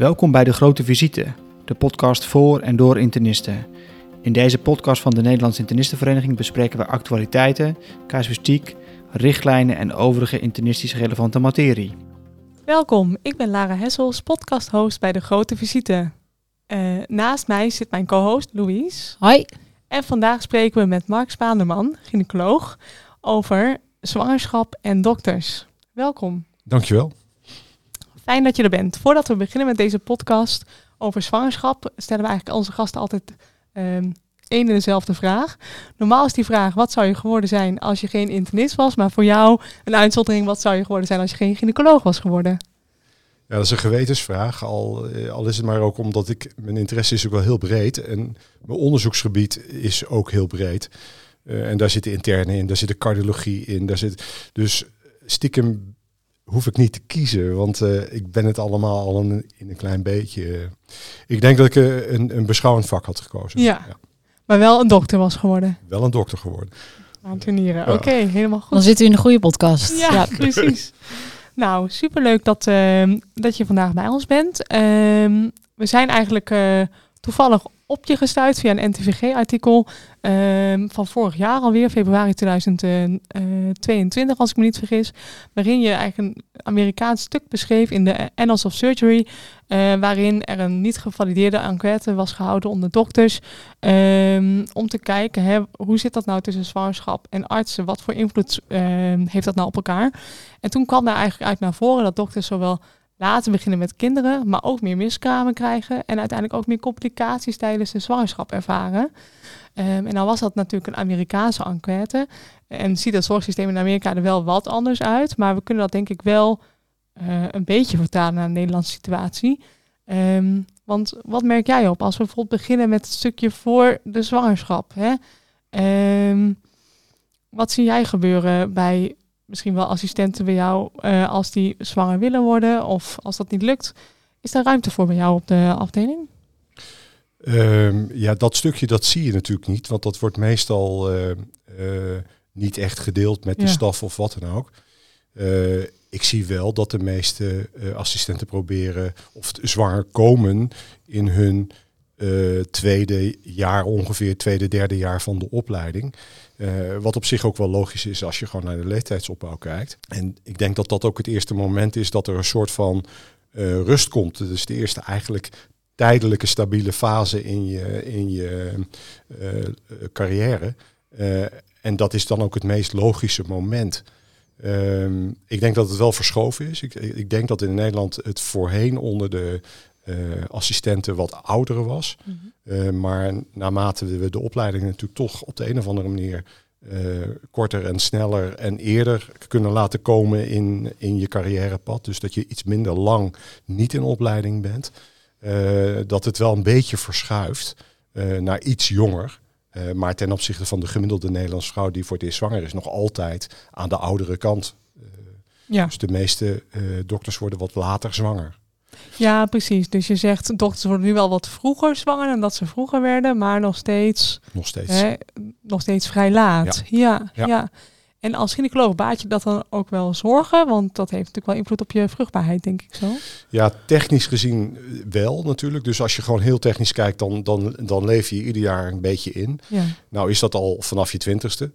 Welkom bij De Grote Visite, de podcast voor en door internisten. In deze podcast van de Nederlandse Internistenvereniging bespreken we actualiteiten, casuïstiek, richtlijnen en overige internistisch relevante materie. Welkom, ik ben Lara Hessels, podcast-host bij De Grote Visite. Naast mij zit mijn co-host Louise. Hoi. En vandaag spreken we met Mark Spanerman, gynaecoloog, over zwangerschap en dokters. Welkom. Dankjewel. Fijn dat je er bent. Voordat we beginnen met deze podcast over zwangerschap, stellen we eigenlijk onze gasten altijd één en dezelfde vraag. Normaal is die vraag, wat zou je geworden zijn als je geen internist was? Maar voor jou een uitzondering, wat zou je geworden zijn als je geen gynaecoloog was geworden? Ja, dat is een gewetensvraag. Al is het maar ook omdat mijn interesse is ook wel heel breed. En mijn onderzoeksgebied is ook heel breed. En daar zit de interne in, daar zit de cardiologie in. Dus stiekem hoef ik niet te kiezen, want ik ben het allemaal al in een klein beetje. Ik denk dat ik een beschouwend vak had gekozen. Ja. Maar wel een dokter was geworden. Wel een dokter geworden. Antonieren, ja. Oké, helemaal goed. Dan zitten we in de goede podcast. Ja, precies. Nou, superleuk dat je vandaag bij ons bent. We zijn eigenlijk toevallig op je gestuurd via een NTVG-artikel van vorig jaar alweer, februari 2022 als ik me niet vergis, waarin je eigenlijk een Amerikaans stuk beschreef in de Annals of Surgery, waarin er een niet gevalideerde enquête was gehouden onder dokters om te kijken, hoe zit dat nou tussen zwangerschap en artsen? Wat voor invloed heeft dat nou op elkaar? En toen kwam daar eigenlijk uit naar voren dat dokters zowel laten beginnen met kinderen, maar ook meer miskramen krijgen en uiteindelijk ook meer complicaties tijdens de zwangerschap ervaren. En dan was dat natuurlijk een Amerikaanse enquête. En ziet het zorgsysteem in Amerika er wel wat anders uit, maar we kunnen dat denk ik wel een beetje vertalen naar de Nederlandse situatie. Want wat merk jij op als we bijvoorbeeld beginnen met het stukje voor de zwangerschap? Hè? Wat zie jij gebeuren bij misschien wel assistenten bij jou als die zwanger willen worden of als dat niet lukt. Is daar ruimte voor bij jou op de afdeling? Ja, dat stukje dat zie je natuurlijk niet. Want dat wordt meestal niet echt gedeeld met de staf of wat dan ook. Ik zie wel dat de meeste assistenten proberen of zwanger komen in hun tweede jaar ongeveer, tweede, derde jaar van de opleiding. Wat op zich ook wel logisch is als je gewoon naar de leeftijdsopbouw kijkt. En ik denk dat dat ook het eerste moment is dat er een soort van rust komt. Dus de eerste eigenlijk tijdelijke stabiele fase in je carrière. En dat is dan ook het meest logische moment. Ik denk dat het wel verschoven is. Ik denk dat in Nederland het voorheen onder de assistenten wat ouder was. Mm-hmm. Maar naarmate we de opleiding natuurlijk toch op de een of andere manier korter en sneller en eerder kunnen laten komen in je carrièrepad. Dus dat je iets minder lang niet in opleiding bent. Dat het wel een beetje verschuift naar iets jonger. Maar ten opzichte van de gemiddelde Nederlandse vrouw die voor het eerst zwanger is, nog altijd aan de oudere kant. Dus de meeste dokters worden wat later zwanger. Ja, precies. Dus je zegt, dokters worden nu wel wat vroeger zwanger dan dat ze vroeger werden, maar nog steeds vrij laat. Ja. En als gynaecoloog baat je dat dan ook wel zorgen, want dat heeft natuurlijk wel invloed op je vruchtbaarheid, denk ik zo. Ja, technisch gezien wel natuurlijk. Dus als je gewoon heel technisch kijkt, dan leef je ieder jaar een beetje in. Ja. Nou is dat al vanaf je 20ste.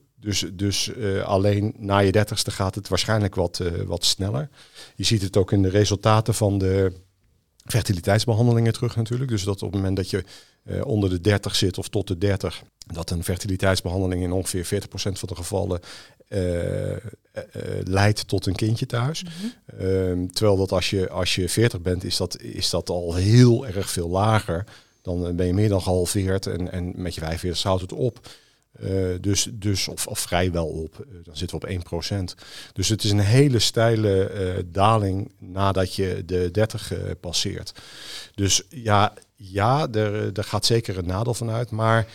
Dus alleen na je 30ste gaat het waarschijnlijk wat sneller. Je ziet het ook in de resultaten van de fertiliteitsbehandelingen terug natuurlijk. Dus dat op het moment dat je onder de 30 zit of tot de 30, dat een fertiliteitsbehandeling in ongeveer 40% van de gevallen leidt tot een kindje thuis. Mm-hmm. Terwijl dat als je 40 bent, is dat al heel erg veel lager. Dan ben je meer dan gehalveerd en met je 45 houdt het op. Dus vrijwel op. Dan zitten we op 1%. Dus het is een hele steile daling nadat je de 30 passeert. Dus ja, er gaat zeker een nadeel van uit. Maar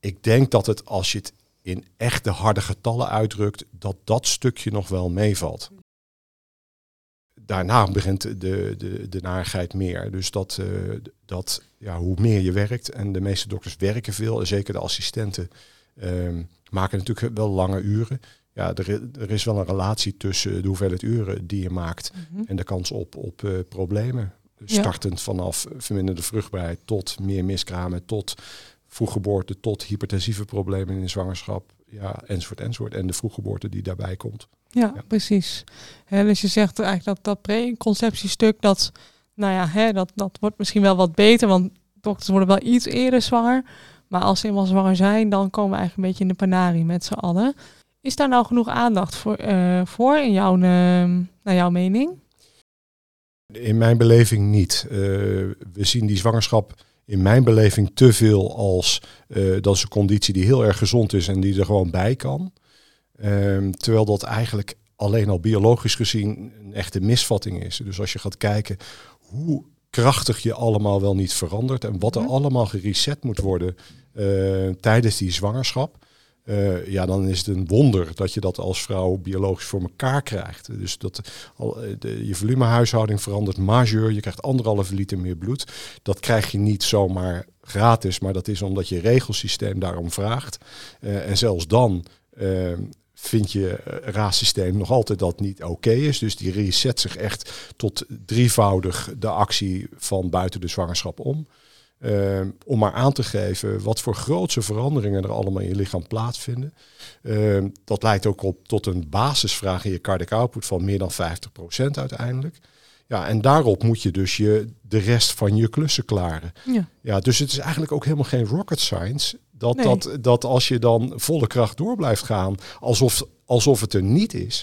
ik denk dat het, als je het in echte harde getallen uitdrukt, dat stukje nog wel meevalt. Daarna begint de narigheid meer. Dus hoe meer je werkt, en de meeste dokters werken veel, en zeker de assistenten, maken natuurlijk wel lange uren. Ja, er is wel een relatie tussen de hoeveelheid uren die je maakt en de kans op problemen. startend vanaf verminderde vruchtbaarheid tot meer miskramen, tot vroeggeboorte, tot hypertensieve problemen in de zwangerschap, enzovoort. En de vroeggeboorte die daarbij komt. Ja, precies. He, dus je zegt eigenlijk dat preconceptiestuk, dat wordt misschien wel wat beter, want dokters worden wel iets eerder zwanger. Maar als ze eenmaal zwanger zijn, dan komen we eigenlijk een beetje in de panarie met z'n allen. Is daar nou genoeg aandacht voor in jouw mening? In mijn beleving niet. We zien die zwangerschap in mijn beleving te veel als... dat is een conditie die heel erg gezond is en die er gewoon bij kan. Terwijl dat eigenlijk alleen al biologisch gezien een echte misvatting is. Dus als je gaat kijken hoe krachtig je allemaal wel niet verandert en wat er allemaal gereset moet worden tijdens die zwangerschap, dan is het een wonder dat je dat als vrouw biologisch voor elkaar krijgt. Dus je volumehuishouding verandert majeur. Je krijgt 1,5 liter meer bloed. Dat krijg je niet zomaar gratis, maar dat is omdat je regelsysteem daarom vraagt. En zelfs dan vind je raadsysteem nog altijd dat niet oké is. Dus die reset zich echt tot 3-voudig de actie van buiten de zwangerschap om. Om maar aan te geven wat voor grootse veranderingen er allemaal in je lichaam plaatsvinden. Dat leidt ook tot een basisvraag in je cardiac output van meer dan 50% uiteindelijk. Ja, en daarop moet je dus de rest van je klussen klaren. Ja, dus het is eigenlijk ook helemaal geen rocket science. Dat als je dan volle kracht door blijft gaan, alsof het er niet is,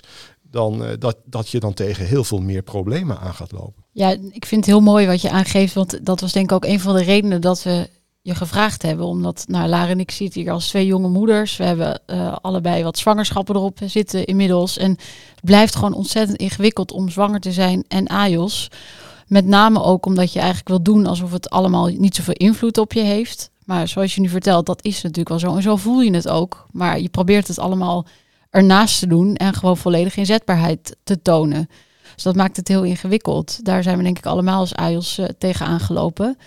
dan dat je dan tegen heel veel meer problemen aan gaat lopen. Ja, ik vind het heel mooi wat je aangeeft, want dat was denk ik ook een van de redenen dat we je gevraagd hebben. Omdat, Lara en ik zitten hier als 2 jonge moeders. We hebben allebei wat zwangerschappen erop zitten inmiddels. En het blijft gewoon ontzettend ingewikkeld om zwanger te zijn en AIOS. Met name ook omdat je eigenlijk wil doen alsof het allemaal niet zoveel invloed op je heeft. Maar zoals je nu vertelt, dat is natuurlijk wel zo. En zo voel je het ook. Maar je probeert het allemaal ernaast te doen en gewoon volledige inzetbaarheid te tonen. Dus dat maakt het heel ingewikkeld. Daar zijn we denk ik allemaal als AIOS tegenaan gelopen.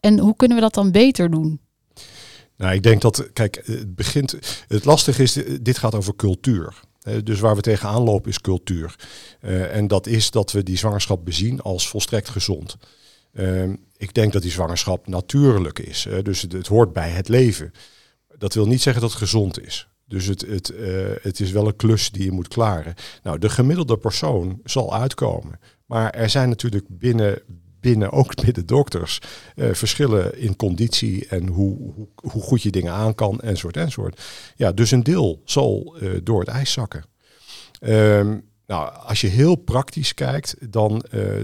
En hoe kunnen we dat dan beter doen? Nou, ik denk dat, kijk, het lastige is, dit gaat over cultuur. Dus waar we tegenaan lopen is cultuur. En dat is dat we die zwangerschap bezien als volstrekt gezond. Ik denk dat die zwangerschap natuurlijk is. Dus het hoort bij het leven. Dat wil niet zeggen dat het gezond is. Dus het is wel een klus die je moet klaren. Nou, de gemiddelde persoon zal uitkomen. Maar er zijn natuurlijk binnen dokters verschillen in conditie en hoe goed je dingen aan kan enzovoort. Ja, dus een deel zal door het ijs zakken. Nou, als je heel praktisch kijkt,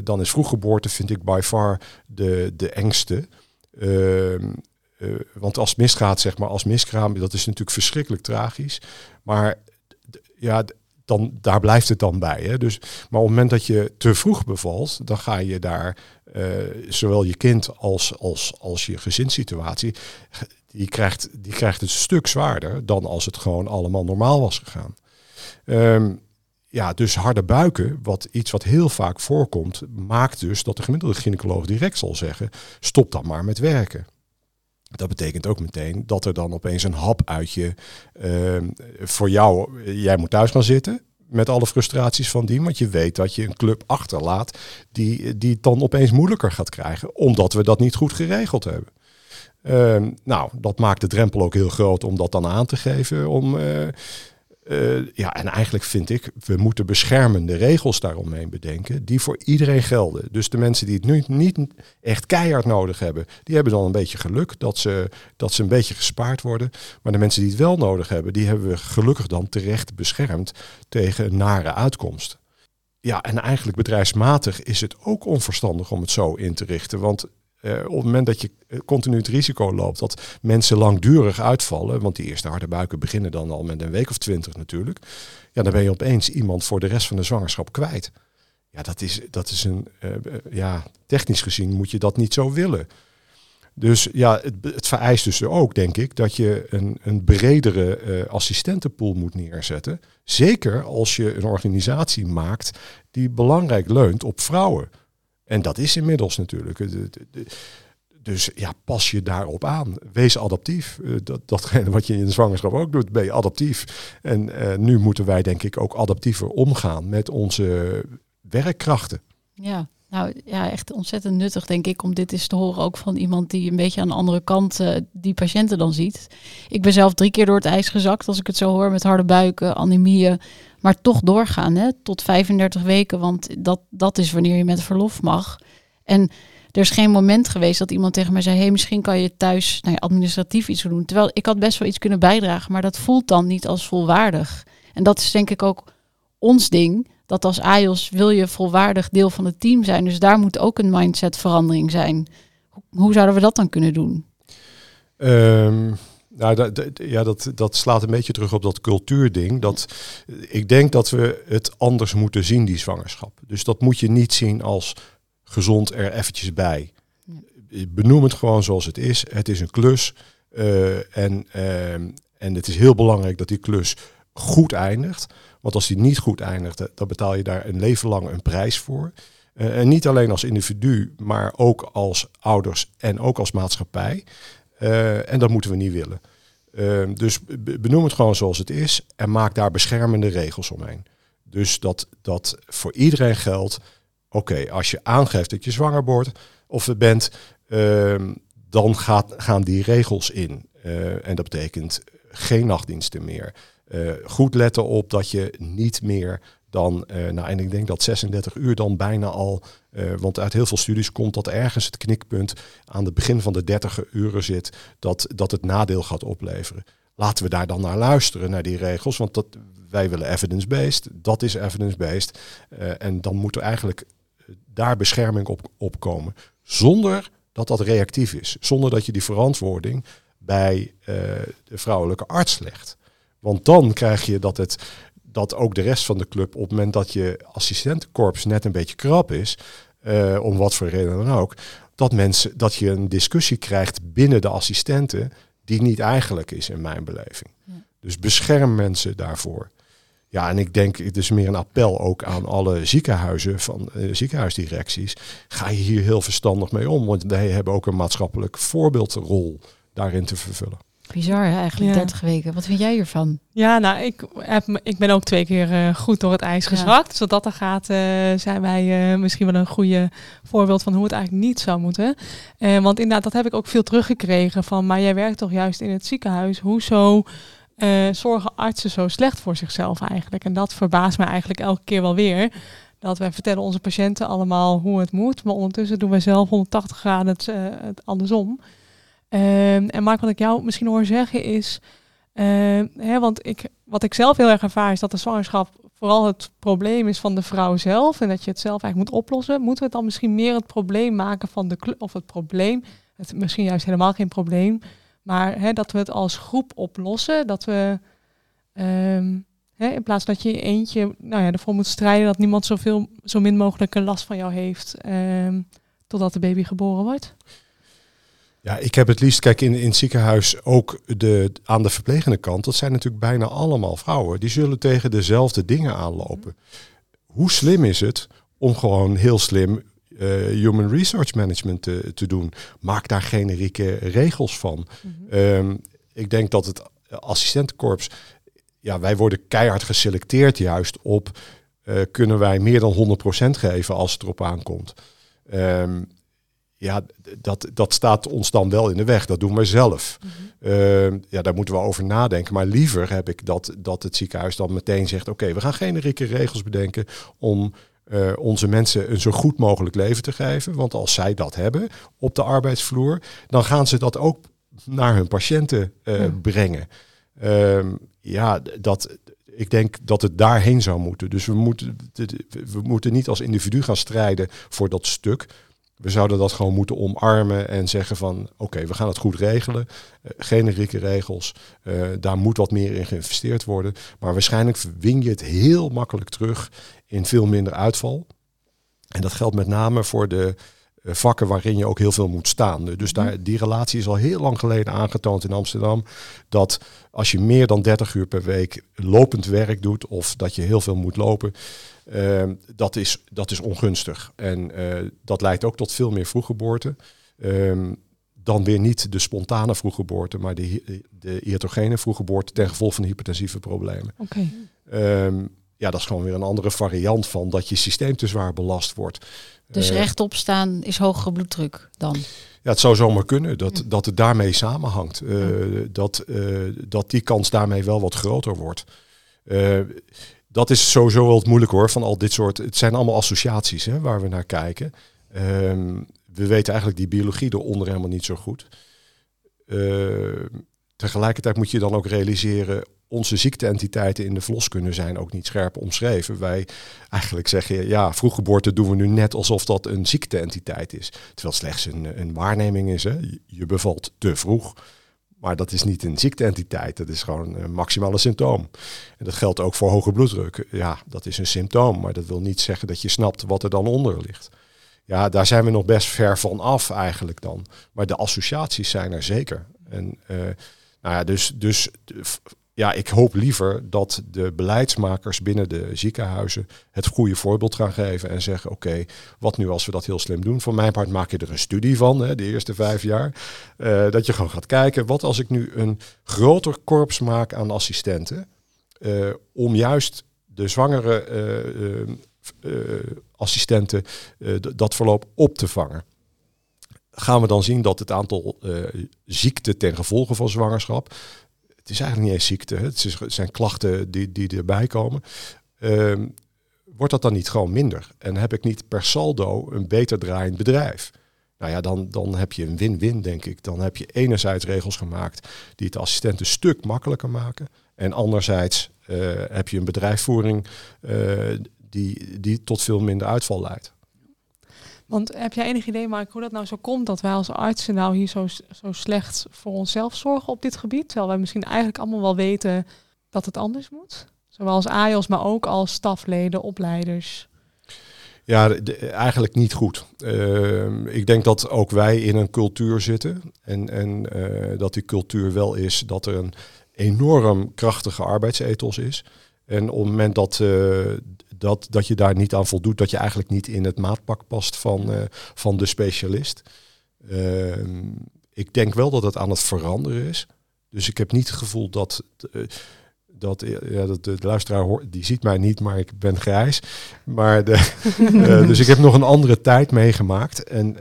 dan is vroeggeboorte, vind ik, by far de engste. Want als misgaat, zeg maar, als miskraam, dat is natuurlijk verschrikkelijk tragisch. Maar daar blijft het dan bij. Hè? Dus, maar op het moment dat je te vroeg bevalt, dan ga je daar, zowel je kind als je gezinssituatie, die krijgt het een stuk zwaarder dan als het gewoon allemaal normaal was gegaan. Dus harde buiken, iets wat heel vaak voorkomt, maakt dus dat de gemiddelde gynaecoloog direct zal zeggen, stop dan maar met werken. Dat betekent ook meteen dat er dan opeens een hap uit je, voor jou, jij moet thuis gaan zitten met alle frustraties van dien, want je weet dat je een club achterlaat die het dan opeens moeilijker gaat krijgen, omdat we dat niet goed geregeld hebben. Dat maakt de drempel ook heel groot om dat dan aan te geven, en eigenlijk vind ik, we moeten beschermende regels daaromheen bedenken die voor iedereen gelden. Dus de mensen die het nu niet echt keihard nodig hebben, die hebben dan een beetje geluk dat ze een beetje gespaard worden. Maar de mensen die het wel nodig hebben, die hebben we gelukkig dan terecht beschermd tegen een nare uitkomst. Ja, en eigenlijk bedrijfsmatig is het ook onverstandig om het zo in te richten, want op het moment dat je continu het risico loopt dat mensen langdurig uitvallen, want die eerste harde buiken beginnen dan al met een week of 20 natuurlijk, ja, dan ben je opeens iemand voor de rest van de zwangerschap kwijt. Ja, dat is een, technisch gezien moet je dat niet zo willen. Dus ja, het vereist dus ook, denk ik, dat je een bredere assistentenpool moet neerzetten. Zeker als je een organisatie maakt die belangrijk leunt op vrouwen. En dat is inmiddels natuurlijk. Dus ja, pas je daarop aan. Wees adaptief. Datgene wat je in de zwangerschap ook doet, ben je adaptief. En nu moeten wij denk ik ook adaptiever omgaan met onze werkkrachten. Ja, Nou ja, echt ontzettend nuttig denk ik om dit eens te horen ook van iemand die een beetje aan de andere kant die patiënten dan ziet. Ik ben zelf 3 keer door het ijs gezakt als ik het zo hoor met harde buiken, anemieën, maar toch doorgaan hè, tot 35 weken, want dat is wanneer je met verlof mag. En er is geen moment geweest dat iemand tegen mij zei, hey, misschien kan je thuis administratief iets doen. Terwijl ik had best wel iets kunnen bijdragen, maar dat voelt dan niet als volwaardig. En dat is denk ik ook ons ding. Dat als AIOS wil je volwaardig deel van het team zijn. Dus daar moet ook een mindsetverandering zijn. Hoe zouden we dat dan kunnen doen? Dat slaat een beetje terug op dat cultuurding. Ik denk dat we het anders moeten zien, die zwangerschap. Dus dat moet je niet zien als gezond er eventjes bij. Benoem het gewoon zoals het is. Het is een klus. En het is heel belangrijk dat die klus goed eindigt. Want als die niet goed eindigt, dan betaal je daar een leven lang een prijs voor. En niet alleen als individu, maar ook als ouders en ook als maatschappij. En dat moeten we niet willen. Dus benoem het gewoon zoals het is en maak daar beschermende regels omheen. Dus dat voor iedereen geldt, oké, als je aangeeft dat je zwanger wordt of bent, dan gaan die regels in. En dat betekent geen nachtdiensten meer. Goed letten op dat je niet meer dan, en ik denk dat 36 uur dan bijna al, want uit heel veel studies komt dat ergens het knikpunt aan het begin van de 30 uren zit, dat het nadeel gaat opleveren. Laten we daar dan naar luisteren, naar die regels, want wij willen evidence-based, dat is evidence-based. En dan moet er eigenlijk daar bescherming op komen, zonder dat reactief is. Zonder dat je die verantwoording bij de vrouwelijke arts legt. Want dan krijg je dat ook de rest van de club, op het moment dat je assistentenkorps net een beetje krap is, om wat voor reden dan ook, dat je een discussie krijgt binnen de assistenten die niet eigenlijk is in mijn beleving. Ja. Dus bescherm mensen daarvoor. Ja, en ik denk, het is meer een appel ook aan alle ziekenhuizen van ziekenhuisdirecties. Ga je hier heel verstandig mee om, want wij hebben ook een maatschappelijk voorbeeldrol daarin te vervullen. Bizar hè, eigenlijk, ja. 30 weken. Wat vind jij hiervan? Ja, ik ben ook 2 keer goed door het ijs gezwakt. Ja. Dus wat dat dan gaat, zijn wij misschien wel een goede voorbeeld van hoe het eigenlijk niet zou moeten. Want inderdaad, dat heb ik ook veel teruggekregen van, maar jij werkt toch juist in het ziekenhuis? Hoezo zorgen artsen zo slecht voor zichzelf eigenlijk? En dat verbaast me eigenlijk elke keer wel weer. Dat wij vertellen onze patiënten allemaal hoe het moet. Maar ondertussen doen wij zelf 180 graden het andersom. En Mark, wat ik jou misschien hoor zeggen is, wat ik zelf heel erg ervaar is dat de zwangerschap vooral het probleem is van de vrouw zelf en dat je het zelf eigenlijk moet oplossen. Moeten we het dan misschien meer het probleem maken van de club, of het probleem, het misschien juist helemaal geen probleem, maar dat we het als groep oplossen, dat we in plaats dat je eentje ervoor moet strijden dat niemand zo min mogelijk een last van jou heeft totdat de baby geboren wordt. Ja, ik heb het liefst, kijk, in het ziekenhuis ook aan de verplegende kant, dat zijn natuurlijk bijna allemaal vrouwen. Die zullen tegen dezelfde dingen aanlopen. Hoe slim is het om gewoon heel slim human resource management te doen? Maak daar generieke regels van. Mm-hmm. Ik denk dat het assistentenkorps, wij worden keihard geselecteerd juist op, kunnen wij meer dan 100% geven als het erop aankomt. Dat staat ons dan wel in de weg. Dat doen we zelf. Mm-hmm. Daar moeten we over nadenken. Maar liever heb ik dat het ziekenhuis dan meteen zegt, oké, we gaan generieke regels bedenken om onze mensen een zo goed mogelijk leven te geven. Want als zij dat hebben op de arbeidsvloer, dan gaan ze dat ook naar hun patiënten brengen. Ik denk dat het daarheen zou moeten. Dus we moeten niet als individu gaan strijden voor dat stuk. We zouden dat gewoon moeten omarmen en zeggen van oké, we gaan het goed regelen. Generieke regels, daar moet wat meer in geïnvesteerd worden. Maar waarschijnlijk wing je het heel makkelijk terug in veel minder uitval. En dat geldt met name voor de vakken waarin je ook heel veel moet staan. Dus die relatie is al heel lang geleden aangetoond in Amsterdam. Dat als je meer dan 30 uur per week lopend werk doet of dat je heel veel moet lopen, dat is ongunstig. En dat leidt ook tot veel meer vroeggeboorten. Dan weer niet de spontane vroeggeboorte, maar de iatrogene vroeggeboorte ten gevolge van hypertensieve problemen. Okay. Ja, dat is gewoon weer een andere variant van dat je systeem te zwaar belast wordt. Dus rechtop staan is hogere bloeddruk dan? Ja, het zou zomaar kunnen dat het daarmee samenhangt. Dat die kans daarmee wel wat groter wordt. Dat is sowieso wel het moeilijke hoor, van al dit soort... Het zijn allemaal associaties hè, waar we naar kijken. We weten eigenlijk die biologie eronder helemaal niet zo goed. Tegelijkertijd moet je dan ook realiseren... Onze ziekteentiteiten in de verloskunde zijn ook niet scherp omschreven. Wij eigenlijk zeggen, ja, vroeggeboorte doen we nu net alsof dat een ziekteentiteit is. Terwijl het slechts een waarneming is. Hè. Je bevalt te vroeg. Maar dat is niet een ziekteentiteit. Dat is gewoon een maximale symptoom. En dat geldt ook voor hoge bloeddruk. Ja, dat is een symptoom. Maar dat wil niet zeggen dat je snapt wat er dan onder ligt. Ja, daar zijn we nog best ver van af eigenlijk dan. Maar de associaties zijn er zeker. En ja, ik hoop liever dat de beleidsmakers binnen de ziekenhuizen het goede voorbeeld gaan geven en zeggen, oké, wat nu als we dat heel slim doen? Van mijn part maak je er een studie van, hè, de eerste 5 jaar. Dat je gewoon gaat kijken, wat als ik nu een groter korps maak aan assistenten, om juist de zwangere assistenten dat verloop op te vangen. Gaan we dan zien dat het aantal ziekten ten gevolge van zwangerschap... Het is eigenlijk niet eens ziekte, het zijn klachten die erbij komen. Wordt dat dan niet gewoon minder? En heb ik niet per saldo een beter draaiend bedrijf? Nou ja, dan heb je een win-win, denk ik. Dan heb je enerzijds regels gemaakt die het assistent een stuk makkelijker maken. En anderzijds heb je een bedrijfsvoering die tot veel minder uitval leidt. Want heb jij enig idee, Mark, hoe dat nou zo komt dat wij als artsen nou hier zo slecht voor onszelf zorgen op dit gebied? Terwijl wij misschien eigenlijk allemaal wel weten dat het anders moet. Zowel als AIOS, maar ook als stafleden, opleiders. Ja, eigenlijk niet goed. Ik denk dat ook wij in een cultuur zitten. En dat die cultuur wel is dat er een enorm krachtige arbeidsethos is. En op het moment dat je daar niet aan voldoet, dat je eigenlijk niet in het maatpak past van de specialist. Ik denk wel dat het aan het veranderen is. Dus ik heb niet het gevoel dat de luisteraar hoort, die ziet mij niet, maar ik ben grijs. Maar dus ik heb nog een andere tijd meegemaakt. En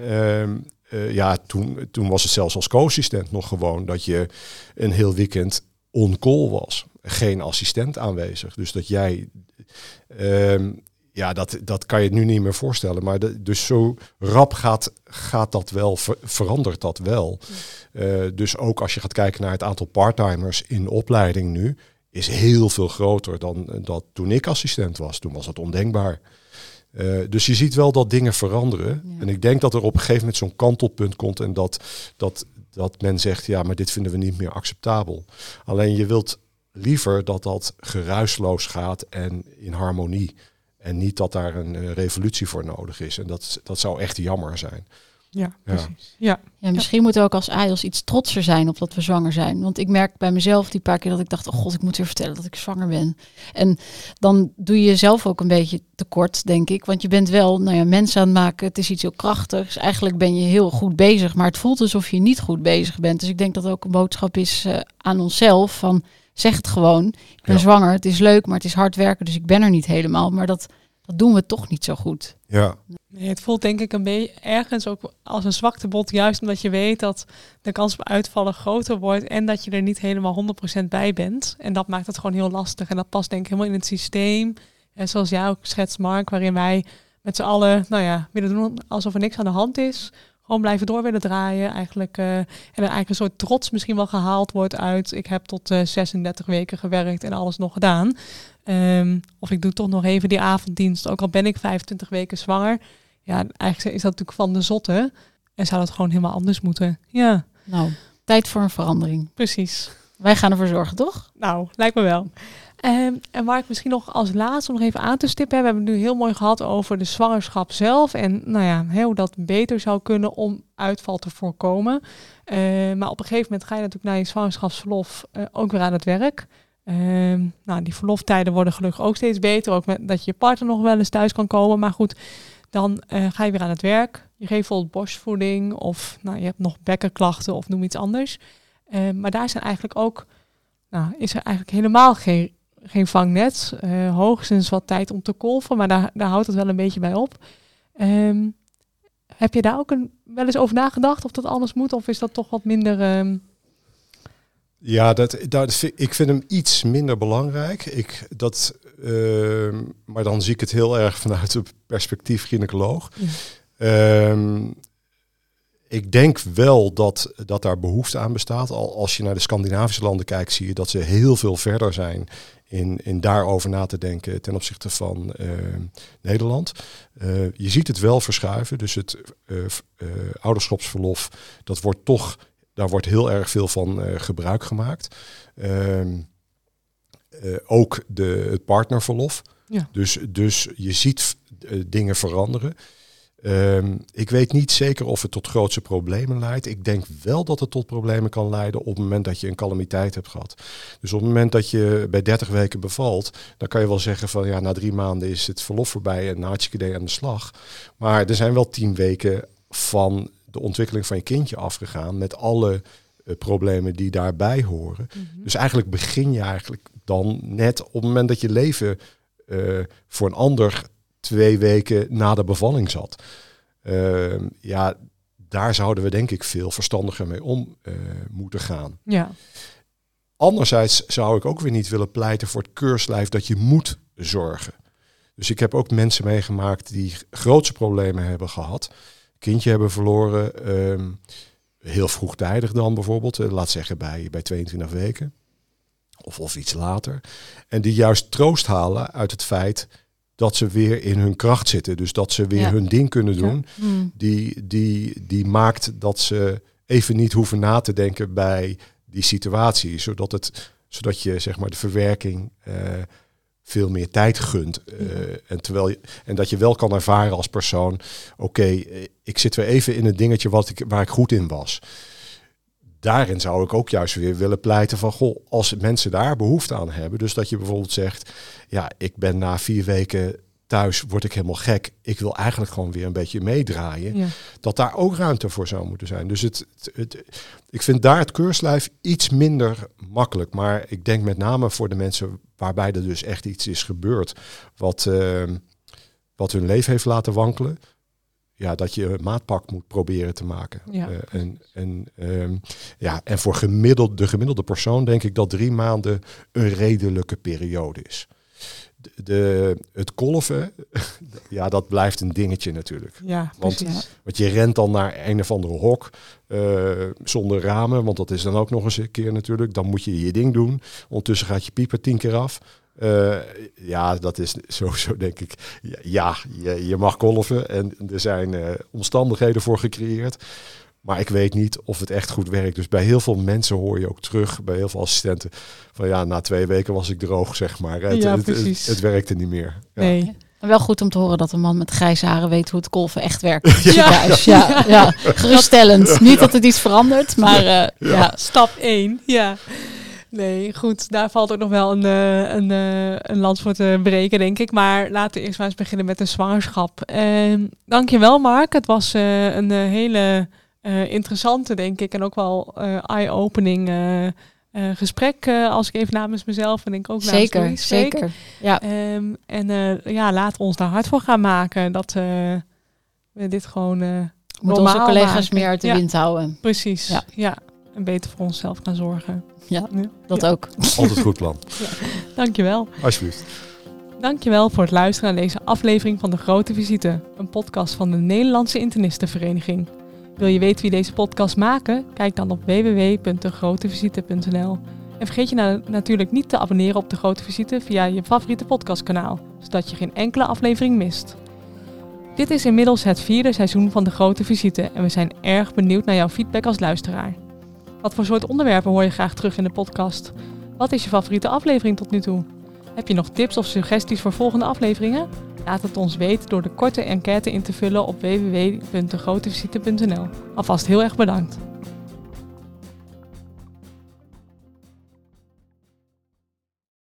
toen was het zelfs als co-assistent nog gewoon dat je een heel weekend on-call was. Geen assistent aanwezig. Dus dat jij... dat kan je nu niet meer voorstellen. Maar dus zo rap gaat dat wel, verandert dat wel. Dus ook als je gaat kijken naar het aantal parttimers in opleiding nu... is heel veel groter dan dat toen ik assistent was. Toen was dat ondenkbaar. Dus je ziet wel dat dingen veranderen. Ja. En ik denk dat er op een gegeven moment zo'n kantelpunt komt... en dat men zegt, ja, maar dit vinden we niet meer acceptabel. Alleen je wilt... liever dat geruisloos gaat en in harmonie. En niet dat daar een revolutie voor nodig is. En dat zou echt jammer zijn. Ja, precies. Ja. Ja, misschien moeten we ook als AIOS iets trotser zijn op dat we zwanger zijn. Want ik merk bij mezelf die paar keer dat ik dacht... oh god, ik moet weer vertellen dat ik zwanger ben. En dan doe je jezelf ook een beetje tekort, denk ik. Want je bent wel mensen aan het maken. Het is iets heel krachtigs. Eigenlijk ben je heel goed bezig. Maar het voelt alsof je niet goed bezig bent. Dus ik denk dat ook een boodschap is aan onszelf van... zeg het gewoon, ik ben zwanger, het is leuk, maar het is hard werken, dus ik ben er niet helemaal. Maar dat doen we toch niet zo goed. Ja. Nee, het voelt denk ik een beetje ergens ook als een zwaktebod, juist omdat je weet dat de kans op uitvallen groter wordt en dat je er niet helemaal 100% bij bent. En dat maakt het gewoon heel lastig en dat past denk ik helemaal in het systeem. En zoals jij ook schetst, Mark, waarin wij met z'n allen willen doen alsof er niks aan de hand is. Gewoon blijven door willen draaien eigenlijk. En er eigenlijk een soort trots misschien wel gehaald wordt uit... ik heb tot 36 weken gewerkt en alles nog gedaan. Of ik doe toch nog even die avonddienst. Ook al ben ik 25 weken zwanger. Ja, eigenlijk is dat natuurlijk van de zotte. En zou dat gewoon helemaal anders moeten. Ja. Nou, tijd voor een verandering. Precies. Wij gaan ervoor zorgen, toch? Nou, lijkt me wel. En Mark, misschien nog als laatste om nog even aan te stippen. We hebben het nu heel mooi gehad over de zwangerschap zelf. En hoe dat beter zou kunnen om uitval te voorkomen. Maar op een gegeven moment ga je natuurlijk naar je zwangerschapsverlof ook weer aan het werk. Die verloftijden worden gelukkig ook steeds beter. Ook dat je partner nog wel eens thuis kan komen. Maar goed, dan ga je weer aan het werk. Je geeft bijvoorbeeld borstvoeding of je hebt nog bekkenklachten of noem iets anders. Maar daar is er eigenlijk helemaal geen geen vangnet. Hoogstens wat tijd om te kolven, maar daar houdt het wel een beetje bij op. Heb je daar ook wel eens over nagedacht of dat anders moet? Of is dat toch wat minder... Ja, ik vind hem iets minder belangrijk. Maar dan zie ik het heel erg vanuit het perspectief gynaecoloog. Ja. Ik denk wel dat daar behoefte aan bestaat. Al als je naar de Scandinavische landen kijkt, zie je dat ze heel veel verder zijn in daarover na te denken ten opzichte van Nederland. Je ziet het wel verschuiven. Dus het ouderschapsverlof, dat wordt toch... Daar wordt heel erg veel van gebruik gemaakt. Ook het partnerverlof. Ja. Dus je ziet dingen veranderen. Ik weet niet zeker of het tot grootse problemen leidt. Ik denk wel dat het tot problemen kan leiden op het moment dat je een calamiteit hebt gehad. Dus op het moment dat je bij 30 weken bevalt, dan kan je wel zeggen van ja, na 3 maanden is het verlof voorbij en hartstikke aan de slag. Maar er zijn wel 10 weken van de ontwikkeling van je kindje afgegaan met alle problemen die daarbij horen. Mm-hmm. Dus eigenlijk begin je eigenlijk dan net op het moment dat je leven voor een ander 2 weken na de bevalling zat. Ja, daar zouden we denk ik veel verstandiger mee om moeten gaan. Ja. Anderzijds zou ik ook weer niet willen pleiten voor het keurslijf dat je moet zorgen. Dus ik heb ook mensen meegemaakt die grootse problemen hebben gehad. Kindje hebben verloren, heel vroegtijdig dan bijvoorbeeld, laat zeggen bij 22 weken of iets later. En die juist troost halen uit het feit dat ze weer in hun kracht zitten. Dus dat ze weer hun ding kunnen doen. Ja. Die maakt dat ze even niet hoeven na te denken bij die situatie. Zodat je zeg maar de verwerking veel meer tijd gunt. En dat je wel kan ervaren als persoon, oké, ik zit weer even in het dingetje waar ik goed in was. Daarin zou ik ook juist weer willen pleiten van, goh, als mensen daar behoefte aan hebben, dus dat je bijvoorbeeld zegt, ja, ik ben na 4 weken thuis, word ik helemaal gek. Ik wil eigenlijk gewoon weer een beetje meedraaien. Ja. Dat daar ook ruimte voor zou moeten zijn. Dus ik vind daar het keurslijf iets minder makkelijk. Maar ik denk met name voor de mensen waarbij er dus echt iets is gebeurd wat hun leven heeft laten wankelen. Ja, dat je een maatpak moet proberen te maken. Ja. En voor de gemiddelde persoon denk ik dat 3 maanden een redelijke periode is. Het kolven, ja, dat blijft een dingetje natuurlijk. Ja, want je rent dan naar een of andere hok zonder ramen, want dat is dan ook nog eens een keer natuurlijk. Dan moet je ding doen. Ondertussen gaat je pieper 10 keer af. Ja, dat is sowieso denk ik. Ja, je mag kolven en er zijn omstandigheden voor gecreëerd. Maar ik weet niet of het echt goed werkt. Dus bij heel veel mensen hoor je ook terug, bij heel veel assistenten, van ja, na 2 weken was ik droog, zeg maar. Het werkte niet meer. Ja. Nee. Wel goed om te horen dat een man met grijze haren weet hoe het kolven echt werkt. Ja. Geruststellend. Ja. Niet dat het iets verandert, maar stap 1. Ja. Nee, goed. Daar valt ook nog wel een lans voor te breken, denk ik. Maar laten we eerst maar eens beginnen met de zwangerschap. Dankjewel, Mark. Het was een hele... interessante, denk ik, en ook wel eye-opening gesprek, als ik even namens mezelf en denk ook namens Louise spreek. Zeker, ja. Laten we ons daar hard voor gaan maken, dat we dit gewoon normaal onze collega's maken. Meer uit de wind houden. Precies, ja. En beter voor onszelf gaan zorgen. Ja. Dat ook. Altijd goed plan. Ja. Dankjewel. Alsjeblieft. Dankjewel voor het luisteren aan deze aflevering van De Grote Visite, een podcast van de Nederlandse Internistenvereniging. Wil je weten wie deze podcast maken? Kijk dan op www.degrotevisite.nl. En vergeet je natuurlijk niet te abonneren op De Grote Visite via je favoriete podcastkanaal, zodat je geen enkele aflevering mist. Dit is inmiddels het 4e seizoen van De Grote Visite en we zijn erg benieuwd naar jouw feedback als luisteraar. Wat voor soort onderwerpen hoor je graag terug in de podcast? Wat is je favoriete aflevering tot nu toe? Heb je nog tips of suggesties voor volgende afleveringen? Laat het ons weten door de korte enquête in te vullen op www.degrotevisite.nl. Alvast heel erg bedankt.